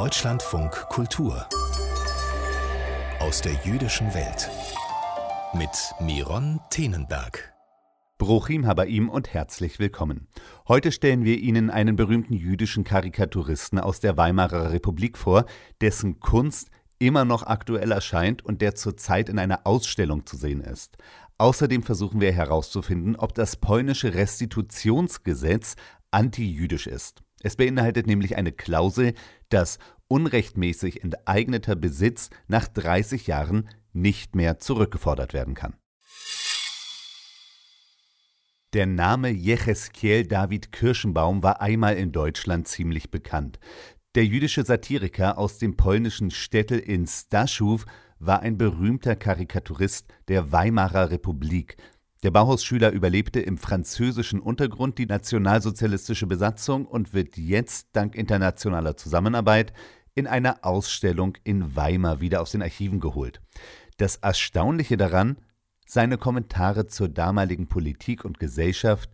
Deutschlandfunk Kultur. Aus der jüdischen Welt. Mit Miron Tenenberg. Bruchim Habaim und herzlich willkommen. Heute stellen wir Ihnen einen berühmten jüdischen Karikaturisten aus der Weimarer Republik vor, dessen Kunst immer noch aktuell erscheint und der zurzeit in einer Ausstellung zu sehen ist. Außerdem versuchen wir herauszufinden, ob das polnische Restitutionsgesetz antijüdisch ist. Es beinhaltet nämlich eine Klausel, dass unrechtmäßig enteigneter Besitz nach 30 Jahren nicht mehr zurückgefordert werden kann. Der Name Jecheskiel David Kirschenbaum war einmal in Deutschland ziemlich bekannt. Der jüdische Satiriker aus dem polnischen Städtel in Staszów war ein berühmter Karikaturist der Weimarer Republik. Der Bauhaus-Schüler überlebte im französischen Untergrund die nationalsozialistische Besatzung und wird jetzt dank internationaler Zusammenarbeit in einer Ausstellung in Weimar wieder aus den Archiven geholt. Das Erstaunliche daran: seine Kommentare zur damaligen Politik und Gesellschaft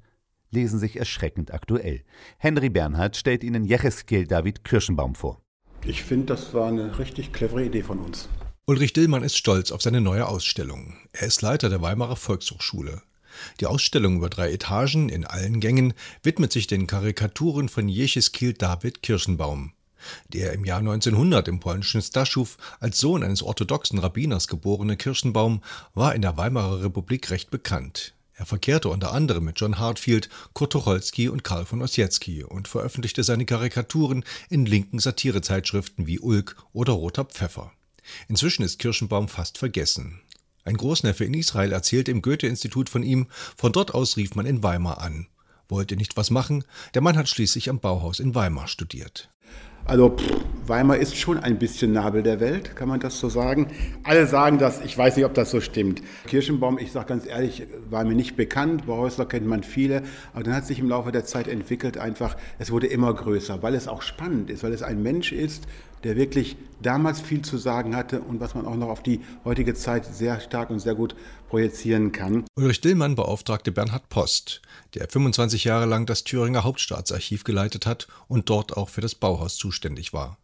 lesen sich erschreckend aktuell. Henry Bernhard stellt Ihnen Jecheskiel David Kirschenbaum vor. Ich finde, das war eine richtig clevere Idee von uns. Ulrich Dillmann ist stolz auf seine neue Ausstellung. Er ist Leiter der Weimarer Volkshochschule. Die Ausstellung über 3 Etagen in allen Gängen widmet sich den Karikaturen von Jecheskiel David Kirschenbaum, der im Jahr 1900 im polnischen Staszów als Sohn eines orthodoxen Rabbiners geborene Kirschenbaum war in der Weimarer Republik recht bekannt. Er verkehrte unter anderem mit John Heartfield, Kurt Tucholsky und Karl von Ossietzky und veröffentlichte seine Karikaturen in linken Satirezeitschriften wie Ulk oder Roter Pfeffer. Inzwischen ist Kirschenbaum fast vergessen. Ein Großneffe in Israel erzählte im Goethe-Institut von ihm, von dort aus rief man in Weimar an. Wollte nicht was machen, der Mann hat schließlich am Bauhaus in Weimar studiert. Also Weimar ist schon ein bisschen Nabel der Welt, kann man das so sagen? Alle sagen das, ich weiß nicht, ob das so stimmt. Kirschenbaum, ich sage ganz ehrlich, war mir nicht bekannt, Bauhäusler kennt man viele, aber dann hat sich im Laufe der Zeit entwickelt einfach, es wurde immer größer, weil es auch spannend ist, weil es ein Mensch ist, der wirklich damals viel zu sagen hatte und was man auch noch auf die heutige Zeit sehr stark und sehr gut projizieren kann. Ulrich Dillmann beauftragte Bernhard Post, der 25 Jahre lang das Thüringer Hauptstaatsarchiv geleitet hat und dort auch für das Bauhaus zuständig war.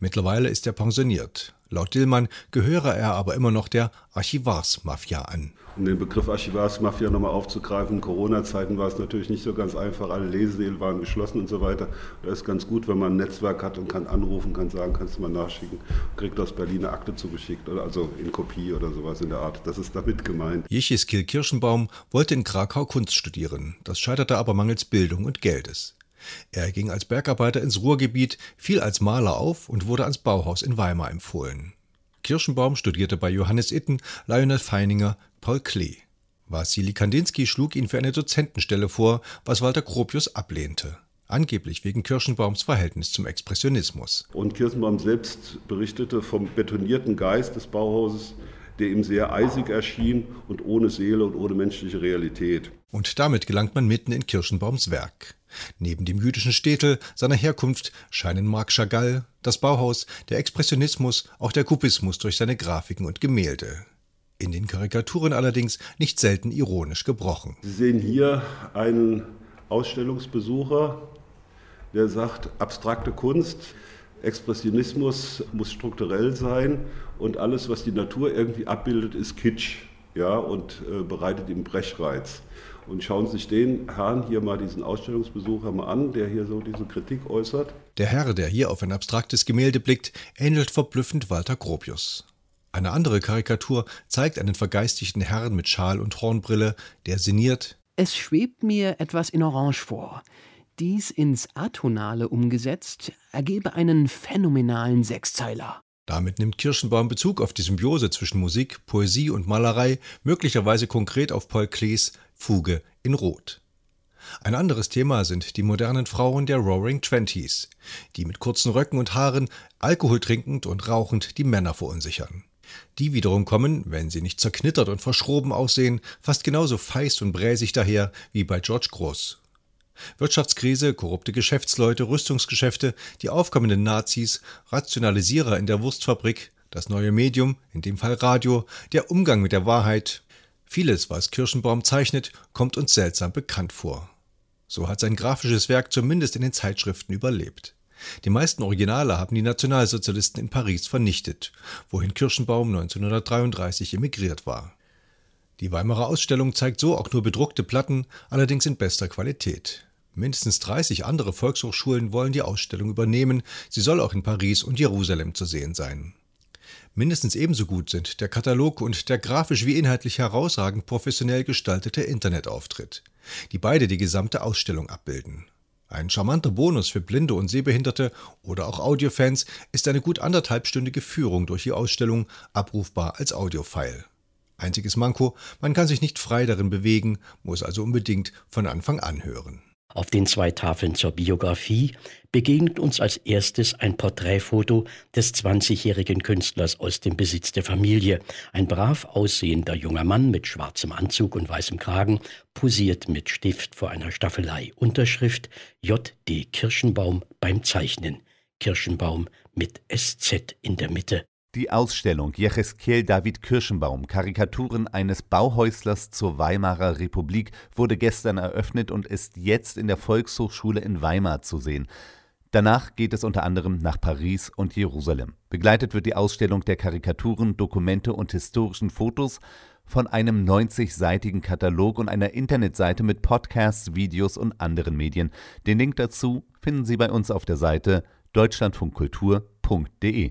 Mittlerweile ist er pensioniert. Laut Dillmann gehöre er aber immer noch der Archivarsmafia an. Um den Begriff Archivarsmafia nochmal aufzugreifen, in Corona-Zeiten war es natürlich nicht so ganz einfach. Alle Lesesäle waren geschlossen und so weiter. Das ist ganz gut, wenn man ein Netzwerk hat und kann anrufen, kann sagen, kannst du mal nachschicken. Kriegt aus Berlin eine Akte zugeschickt, oder also in Kopie oder sowas in der Art. Das ist damit gemeint. Jecheskiel Kirschenbaum wollte in Krakau Kunst studieren. Das scheiterte aber mangels Bildung und Geldes. Er ging als Bergarbeiter ins Ruhrgebiet, fiel als Maler auf und wurde ans Bauhaus in Weimar empfohlen. Kirschenbaum studierte bei Johannes Itten, Lionel Feininger, Paul Klee. Wassily Kandinsky schlug ihn für eine Dozentenstelle vor, was Walter Gropius ablehnte. Angeblich wegen Kirschenbaums Verhältnis zum Expressionismus. Und Kirschenbaum selbst berichtete vom betonierten Geist des Bauhauses, der ihm sehr eisig erschien und ohne Seele und ohne menschliche Realität. Und damit gelangt man mitten in Kirschenbaums Werk. Neben dem jüdischen Städtel, seiner Herkunft, scheinen Marc Chagall, das Bauhaus, der Expressionismus, auch der Kubismus durch seine Grafiken und Gemälde. In den Karikaturen allerdings nicht selten ironisch gebrochen. Sie sehen hier einen Ausstellungsbesucher, der sagt, abstrakte Kunst, Expressionismus muss strukturell sein und alles, was die Natur irgendwie abbildet, ist Kitsch, ja, und bereitet ihm Brechreiz. Und schauen Sie sich den Herrn hier mal, diesen Ausstellungsbesucher mal an, der hier so diese Kritik äußert. Der Herr, der hier auf ein abstraktes Gemälde blickt, ähnelt verblüffend Walter Gropius. Eine andere Karikatur zeigt einen vergeistigten Herrn mit Schal und Hornbrille, der sinniert: Es schwebt mir etwas in Orange vor. Dies ins Atonale umgesetzt ergebe einen phänomenalen Sechszeiler. Damit nimmt Kirschenbaum Bezug auf die Symbiose zwischen Musik, Poesie und Malerei, möglicherweise konkret auf Paul Klees Fuge in Rot. Ein anderes Thema sind die modernen Frauen der Roaring Twenties, die mit kurzen Röcken und Haaren, Alkohol trinkend und rauchend die Männer verunsichern. Die wiederum kommen, wenn sie nicht zerknittert und verschroben aussehen, fast genauso feist und bräsig daher wie bei George Grosz. Wirtschaftskrise, korrupte Geschäftsleute, Rüstungsgeschäfte, die aufkommenden Nazis, Rationalisierer in der Wurstfabrik, das neue Medium, in dem Fall Radio, der Umgang mit der Wahrheit. Vieles, was Kirschenbaum zeichnet, kommt uns seltsam bekannt vor. So hat sein grafisches Werk zumindest in den Zeitschriften überlebt. Die meisten Originale haben die Nationalsozialisten in Paris vernichtet, wohin Kirschenbaum 1933 emigriert war. Die Weimarer Ausstellung zeigt so auch nur bedruckte Platten, allerdings in bester Qualität. Mindestens 30 andere Volkshochschulen wollen die Ausstellung übernehmen, sie soll auch in Paris und Jerusalem zu sehen sein. Mindestens ebenso gut sind der Katalog und der grafisch wie inhaltlich herausragend professionell gestaltete Internetauftritt, die beide die gesamte Ausstellung abbilden. Ein charmanter Bonus für Blinde und Sehbehinderte oder auch Audiofans ist eine gut anderthalbstündige Führung durch die Ausstellung, abrufbar als Audiofile. Einziges Manko, man kann sich nicht frei darin bewegen, muss also unbedingt von Anfang an hören. Auf den 2 Tafeln zur Biografie begegnet uns als erstes ein Porträtfoto des 20-jährigen Künstlers aus dem Besitz der Familie. Ein brav aussehender junger Mann mit schwarzem Anzug und weißem Kragen posiert mit Stift vor einer Staffelei. Unterschrift J.D. Kirschenbaum beim Zeichnen. Kirschenbaum mit SZ in der Mitte. Die Ausstellung Jecheskiel David Kirschenbaum, Karikaturen eines Bauhäuslers zur Weimarer Republik, wurde gestern eröffnet und ist jetzt in der Volkshochschule in Weimar zu sehen. Danach geht es unter anderem nach Paris und Jerusalem. Begleitet wird die Ausstellung der Karikaturen, Dokumente und historischen Fotos von einem 90-seitigen Katalog und einer Internetseite mit Podcasts, Videos und anderen Medien. Den Link dazu finden Sie bei uns auf der Seite deutschlandfunkkultur.de.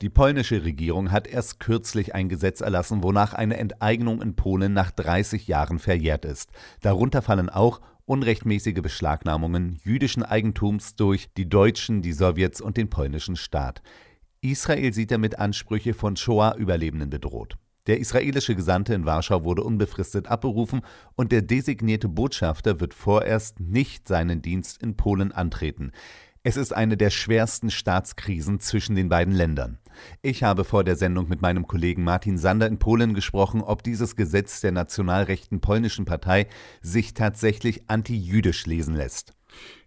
Die polnische Regierung hat erst kürzlich ein Gesetz erlassen, wonach eine Enteignung in Polen nach 30 Jahren verjährt ist. Darunter fallen auch unrechtmäßige Beschlagnahmungen jüdischen Eigentums durch die Deutschen, die Sowjets und den polnischen Staat. Israel sieht damit Ansprüche von Shoah-Überlebenden bedroht. Der israelische Gesandte in Warschau wurde unbefristet abberufen und der designierte Botschafter wird vorerst nicht seinen Dienst in Polen antreten. Es ist eine der schwersten Staatskrisen zwischen den beiden Ländern. Ich habe vor der Sendung mit meinem Kollegen Martin Sander in Polen gesprochen, ob dieses Gesetz der nationalrechten polnischen Partei sich tatsächlich antijüdisch lesen lässt.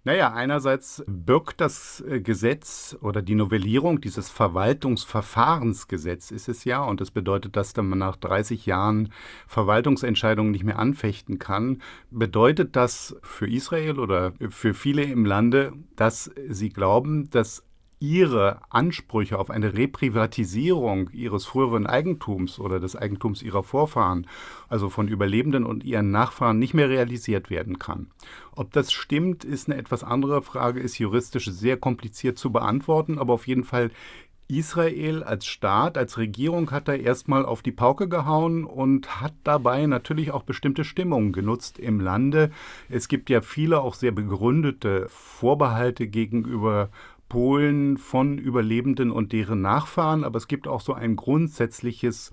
Naja, einerseits birgt das Gesetz oder die Novellierung dieses Verwaltungsverfahrensgesetz ist es ja, und das bedeutet, dass man nach 30 Jahren Verwaltungsentscheidungen nicht mehr anfechten kann, bedeutet das für Israel oder für viele im Lande, dass sie glauben, dass ihre Ansprüche auf eine Reprivatisierung ihres früheren Eigentums oder des Eigentums ihrer Vorfahren, also von Überlebenden und ihren Nachfahren, nicht mehr realisiert werden kann. Ob das stimmt, ist eine etwas andere Frage, ist juristisch sehr kompliziert zu beantworten, aber auf jeden Fall Israel als Staat, als Regierung hat da erstmal auf die Pauke gehauen und hat dabei natürlich auch bestimmte Stimmungen genutzt im Lande. Es gibt ja viele auch sehr begründete Vorbehalte gegenüber Polen von Überlebenden und deren Nachfahren, aber es gibt auch so ein grundsätzliches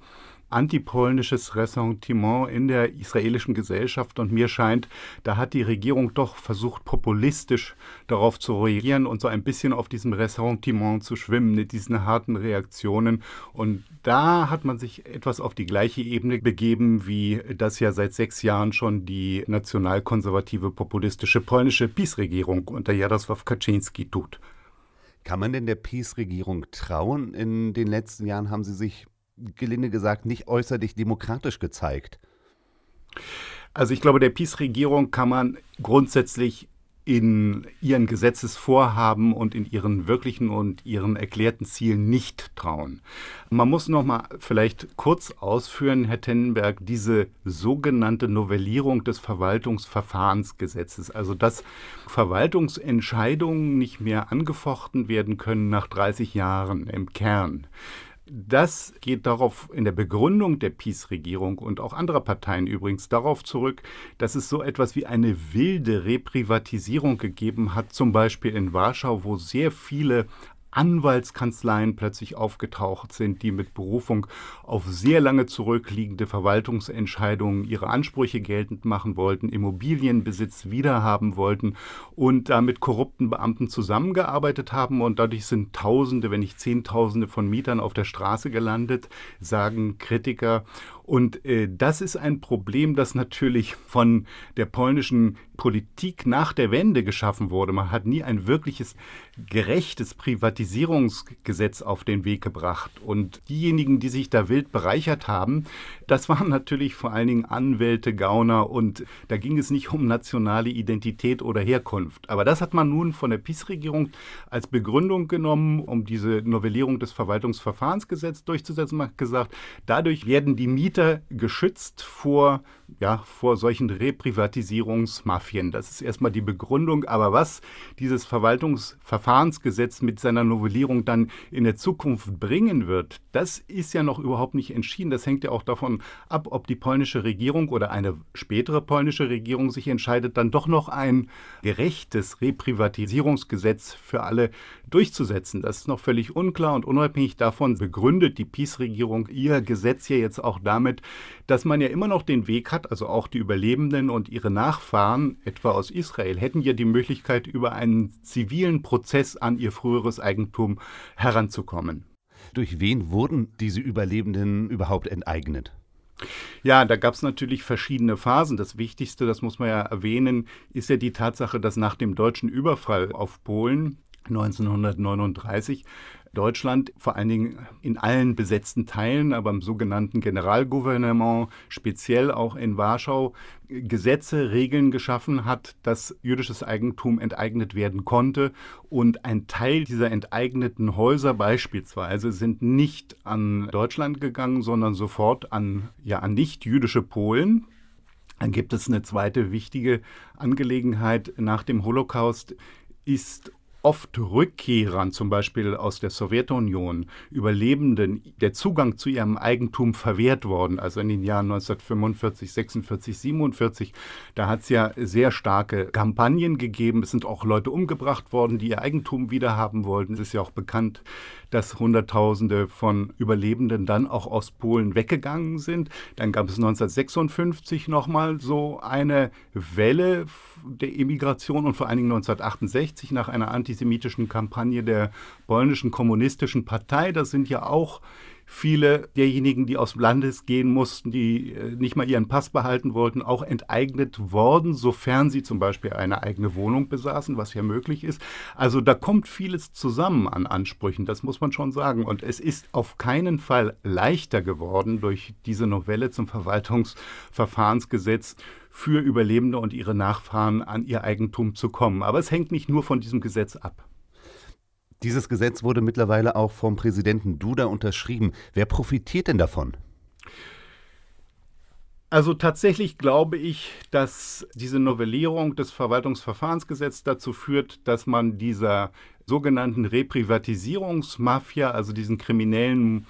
antipolnisches Ressentiment in der israelischen Gesellschaft und mir scheint, da hat die Regierung doch versucht, populistisch darauf zu reagieren und so ein bisschen auf diesem Ressentiment zu schwimmen, mit diesen harten Reaktionen. Und da hat man sich etwas auf die gleiche Ebene begeben, wie das ja seit 6 Jahren schon die nationalkonservative, populistische polnische PiS-Regierung unter Jarosław Kaczyński tut. Kann man denn der PiS-Regierung trauen? In den letzten Jahren haben sie sich, gelinde gesagt, nicht äußerlich demokratisch gezeigt. Also ich glaube, der PiS-Regierung kann man grundsätzlich in ihren Gesetzesvorhaben und in ihren wirklichen und ihren erklärten Zielen nicht trauen. Man muss noch mal vielleicht kurz ausführen, Herr Tenenberg, diese sogenannte Novellierung des Verwaltungsverfahrensgesetzes, also dass Verwaltungsentscheidungen nicht mehr angefochten werden können nach 30 Jahren im Kern. Das geht darauf in der Begründung der PiS-Regierung und auch anderer Parteien übrigens darauf zurück, dass es so etwas wie eine wilde Reprivatisierung gegeben hat, zum Beispiel in Warschau, wo sehr viele Anwaltskanzleien plötzlich aufgetaucht sind, die mit Berufung auf sehr lange zurückliegende Verwaltungsentscheidungen ihre Ansprüche geltend machen wollten, Immobilienbesitz wiederhaben wollten und da mit korrupten Beamten zusammengearbeitet haben. Und dadurch sind Tausende, wenn nicht Zehntausende von Mietern auf der Straße gelandet, sagen Kritiker. Und das ist ein Problem, das natürlich von der polnischen Politik nach der Wende geschaffen wurde. Man hat nie ein wirkliches gerechtes Privatisierungsgesetz auf den Weg gebracht. Und diejenigen, die sich da wild bereichert haben, das waren natürlich vor allen Dingen Anwälte, Gauner. Und da ging es nicht um nationale Identität oder Herkunft. Aber das hat man nun von der PiS-Regierung als Begründung genommen, um diese Novellierung des Verwaltungsverfahrensgesetzes durchzusetzen. Man hat gesagt, dadurch werden die Mieter geschützt vor solchen Reprivatisierungsmafien. Das ist erstmal die Begründung. Aber was dieses Verwaltungsverfahrensgesetz mit seiner Novellierung dann in der Zukunft bringen wird, das ist ja noch überhaupt nicht entschieden. Das hängt ja auch davon ab, ob die polnische Regierung oder eine spätere polnische Regierung sich entscheidet, dann doch noch ein gerechtes Reprivatisierungsgesetz für alle durchzusetzen. Das ist noch völlig unklar, und unabhängig davon begründet die PiS-Regierung ihr Gesetz ja jetzt auch damit, dass man ja immer noch den Weg hat, also auch die Überlebenden und ihre Nachfahren, etwa aus Israel, hätten ja die Möglichkeit, über einen zivilen Prozess an ihr früheres Eigentum heranzukommen. Durch wen wurden diese Überlebenden überhaupt enteignet? Ja, da gab es natürlich verschiedene Phasen. Das Wichtigste, das muss man ja erwähnen, ist ja die Tatsache, dass nach dem deutschen Überfall auf Polen 1939 Deutschland, vor allen Dingen in allen besetzten Teilen, aber im sogenannten Generalgouvernement, speziell auch in Warschau, Gesetze, Regeln geschaffen hat, dass jüdisches Eigentum enteignet werden konnte. Und ein Teil dieser enteigneten Häuser beispielsweise sind nicht an Deutschland gegangen, sondern sofort an nicht-jüdische Polen. Dann gibt es eine zweite wichtige Angelegenheit. Nach dem Holocaust ist oft Rückkehrern, zum Beispiel aus der Sowjetunion, Überlebenden, der Zugang zu ihrem Eigentum verwehrt worden. Also in den Jahren 1945, 46, 47, da hat es ja sehr starke Kampagnen gegeben. Es sind auch Leute umgebracht worden, die ihr Eigentum wiederhaben wollten. Es ist ja auch bekannt, dass Hunderttausende von Überlebenden dann auch aus Polen weggegangen sind. Dann gab es 1956 nochmal so eine Welle der Emigration und vor allen Dingen 1968 nach einer antisemitischen Kampagne der polnischen kommunistischen Partei. Das sind ja auch viele derjenigen, die aus dem Landes gehen mussten, die nicht mal ihren Pass behalten wollten, auch enteignet worden, sofern sie zum Beispiel eine eigene Wohnung besaßen, was ja möglich ist. Also da kommt vieles zusammen an Ansprüchen, das muss man schon sagen. Und es ist auf keinen Fall leichter geworden durch diese Novelle zum Verwaltungsverfahrensgesetz für Überlebende und ihre Nachfahren an ihr Eigentum zu kommen. Aber es hängt nicht nur von diesem Gesetz ab. Dieses Gesetz wurde mittlerweile auch vom Präsidenten Duda unterschrieben. Wer profitiert denn davon? Also tatsächlich glaube ich, dass diese Novellierung des Verwaltungsverfahrensgesetzes dazu führt, dass man dieser sogenannten Reprivatisierungsmafia, also diesen kriminellen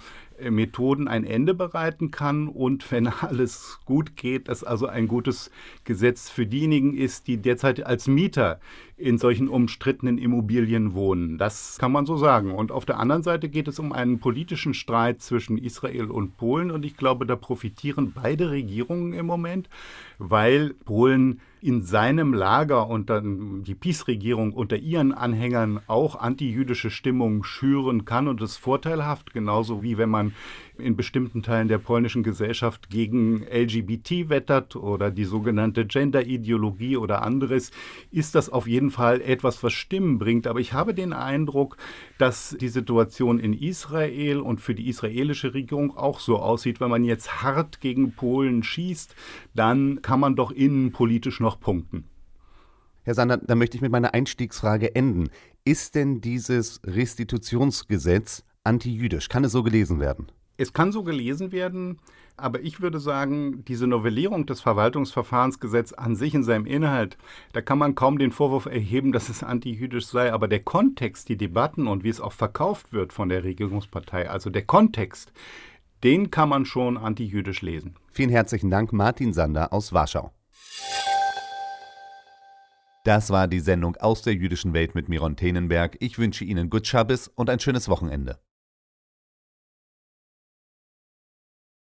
Methoden, ein Ende bereiten kann und, wenn alles gut geht, dass also ein gutes Gesetz für diejenigen ist, die derzeit als Mieter in solchen umstrittenen Immobilien wohnen. Das kann man so sagen. Und auf der anderen Seite geht es um einen politischen Streit zwischen Israel und Polen. Und ich glaube, da profitieren beide Regierungen im Moment, weil Polen in seinem Lager und dann die PiS-Regierung unter ihren Anhängern auch antijüdische Stimmung schüren kann. Und das ist vorteilhaft, genauso wie wenn man in bestimmten Teilen der polnischen Gesellschaft gegen LGBT wettert oder die sogenannte Gender-Ideologie oder anderes, ist das auf jeden Fall etwas, was Stimmen bringt. Aber ich habe den Eindruck, dass die Situation in Israel und für die israelische Regierung auch so aussieht, wenn man jetzt hart gegen Polen schießt, dann kann man doch innenpolitisch noch punkten. Herr Sander, da möchte ich mit meiner Einstiegsfrage enden. Ist denn dieses Restitutionsgesetz antijüdisch? Kann es so gelesen werden? Es kann so gelesen werden, aber ich würde sagen, diese Novellierung des Verwaltungsverfahrensgesetzes an sich in seinem Inhalt, da kann man kaum den Vorwurf erheben, dass es antijüdisch sei. Aber der Kontext, die Debatten und wie es auch verkauft wird von der Regierungspartei, also der Kontext, den kann man schon antijüdisch lesen. Vielen herzlichen Dank, Martin Sander aus Warschau. Das war die Sendung Aus der jüdischen Welt mit Miron Tenenberg. Ich wünsche Ihnen Gut Schabbes und ein schönes Wochenende.